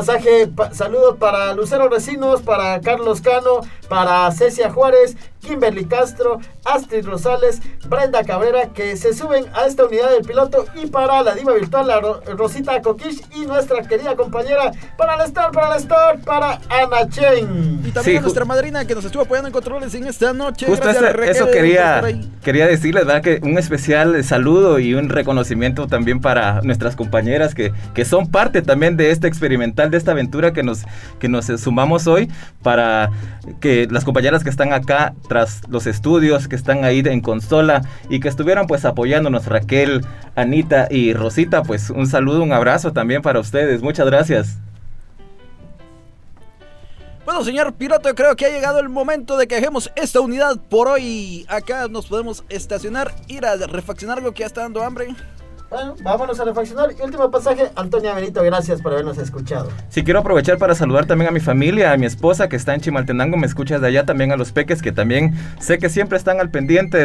Saludos para Lucero Recinos, para Carlos Cano, para Cecia Juárez, Kimberly Castro, Astrid Rosales, Brenda Cabrera, que se suben a esta unidad del piloto. Y para la diva virtual, la Rosita Coquish, y nuestra querida compañera para la Star, para Ana Chen. Y también sí, a nuestra madrina que nos estuvo apoyando en controles en esta noche. Justo eso quería decirles, ¿verdad? Que un especial saludo y un reconocimiento también para nuestras compañeras que son parte también de este experimental, de esta aventura que nos sumamos hoy, para que las compañeras que están acá tras los estudios, que están ahí en consola y que estuvieron pues apoyándonos, Raquel, Anita y Rosita, pues un saludo, un abrazo también para ustedes, muchas gracias. Bueno, señor piloto, creo que ha llegado el momento de que dejemos esta unidad por hoy. Acá nos podemos estacionar, ir a refaccionar lo que ya está dando hambre. Bueno, vámonos a refaccionar. Y último pasaje, Antonia Benito, gracias por habernos escuchado. Sí, quiero aprovechar para saludar también a mi familia, a mi esposa que está en Chimaltenango, me escuchas de allá, también a los peques que también sé que siempre están al pendiente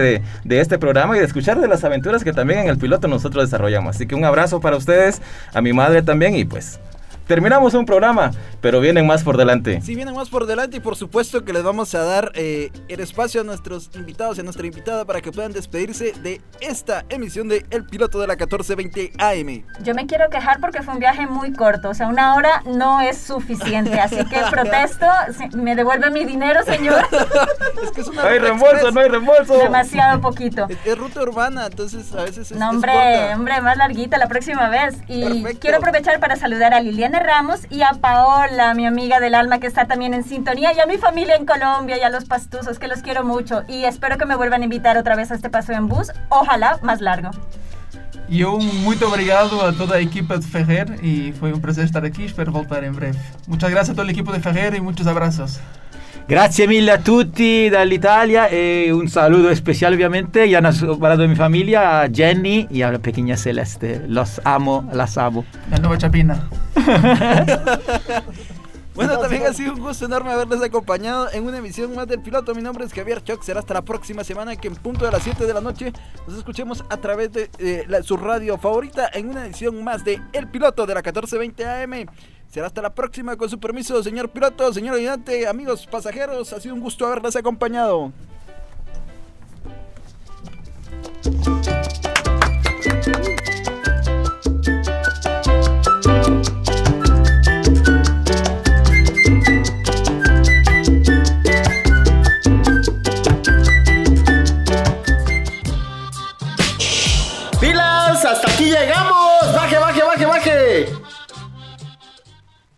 de este programa y de escuchar de las aventuras que también en El Piloto nosotros desarrollamos. Así que un abrazo para ustedes, a mi madre también, y pues terminamos un programa, pero vienen más por delante. Sí, vienen más por delante, y por supuesto que les vamos a dar el espacio a nuestros invitados y a nuestra invitada para que puedan despedirse de esta emisión de El Piloto de la 1420 AM. Yo me quiero quejar porque fue un viaje muy corto, o sea, una hora no es suficiente, así que protesto, me devuelve mi dinero, señor. Es que es una no hay reembolso. Demasiado poquito. Es ruta urbana, entonces a veces es... No, hombre, más larguita la próxima vez. Y perfecto, quiero aprovechar para saludar a Liliana Ramos y a Paola, mi amiga del alma, que está también en sintonía, y a mi familia en Colombia y a los pastusos, que los quiero mucho, y espero que me vuelvan a invitar otra vez a este paseo en bus, ojalá más largo. E eu muito obrigado a toda a equipa de FEGER, e foi um prazer estar aqui, espero voltar em breve. Muchas gracias a todo el equipo de FEGER e muchos abrazos. Grazie mille a tutti dall'Italia e un saluto speciale ovviamente, gli hanno parlato di mia famiglia, a Jenny e alla piccola Celeste. Los amo, las amo. La nueva chapina. Bueno, también ha sido un gusto enorme haberles acompañado en una emisión más del Piloto. Mi nombre es Javier Choc, será hasta la próxima semana que en punto de las 7 de la noche nos escuchemos a través de su radio favorita en una edición más de El Piloto de la 1420 AM. Será hasta la próxima, con su permiso, señor piloto, señor ayudante, amigos pasajeros, ha sido un gusto haberles acompañado.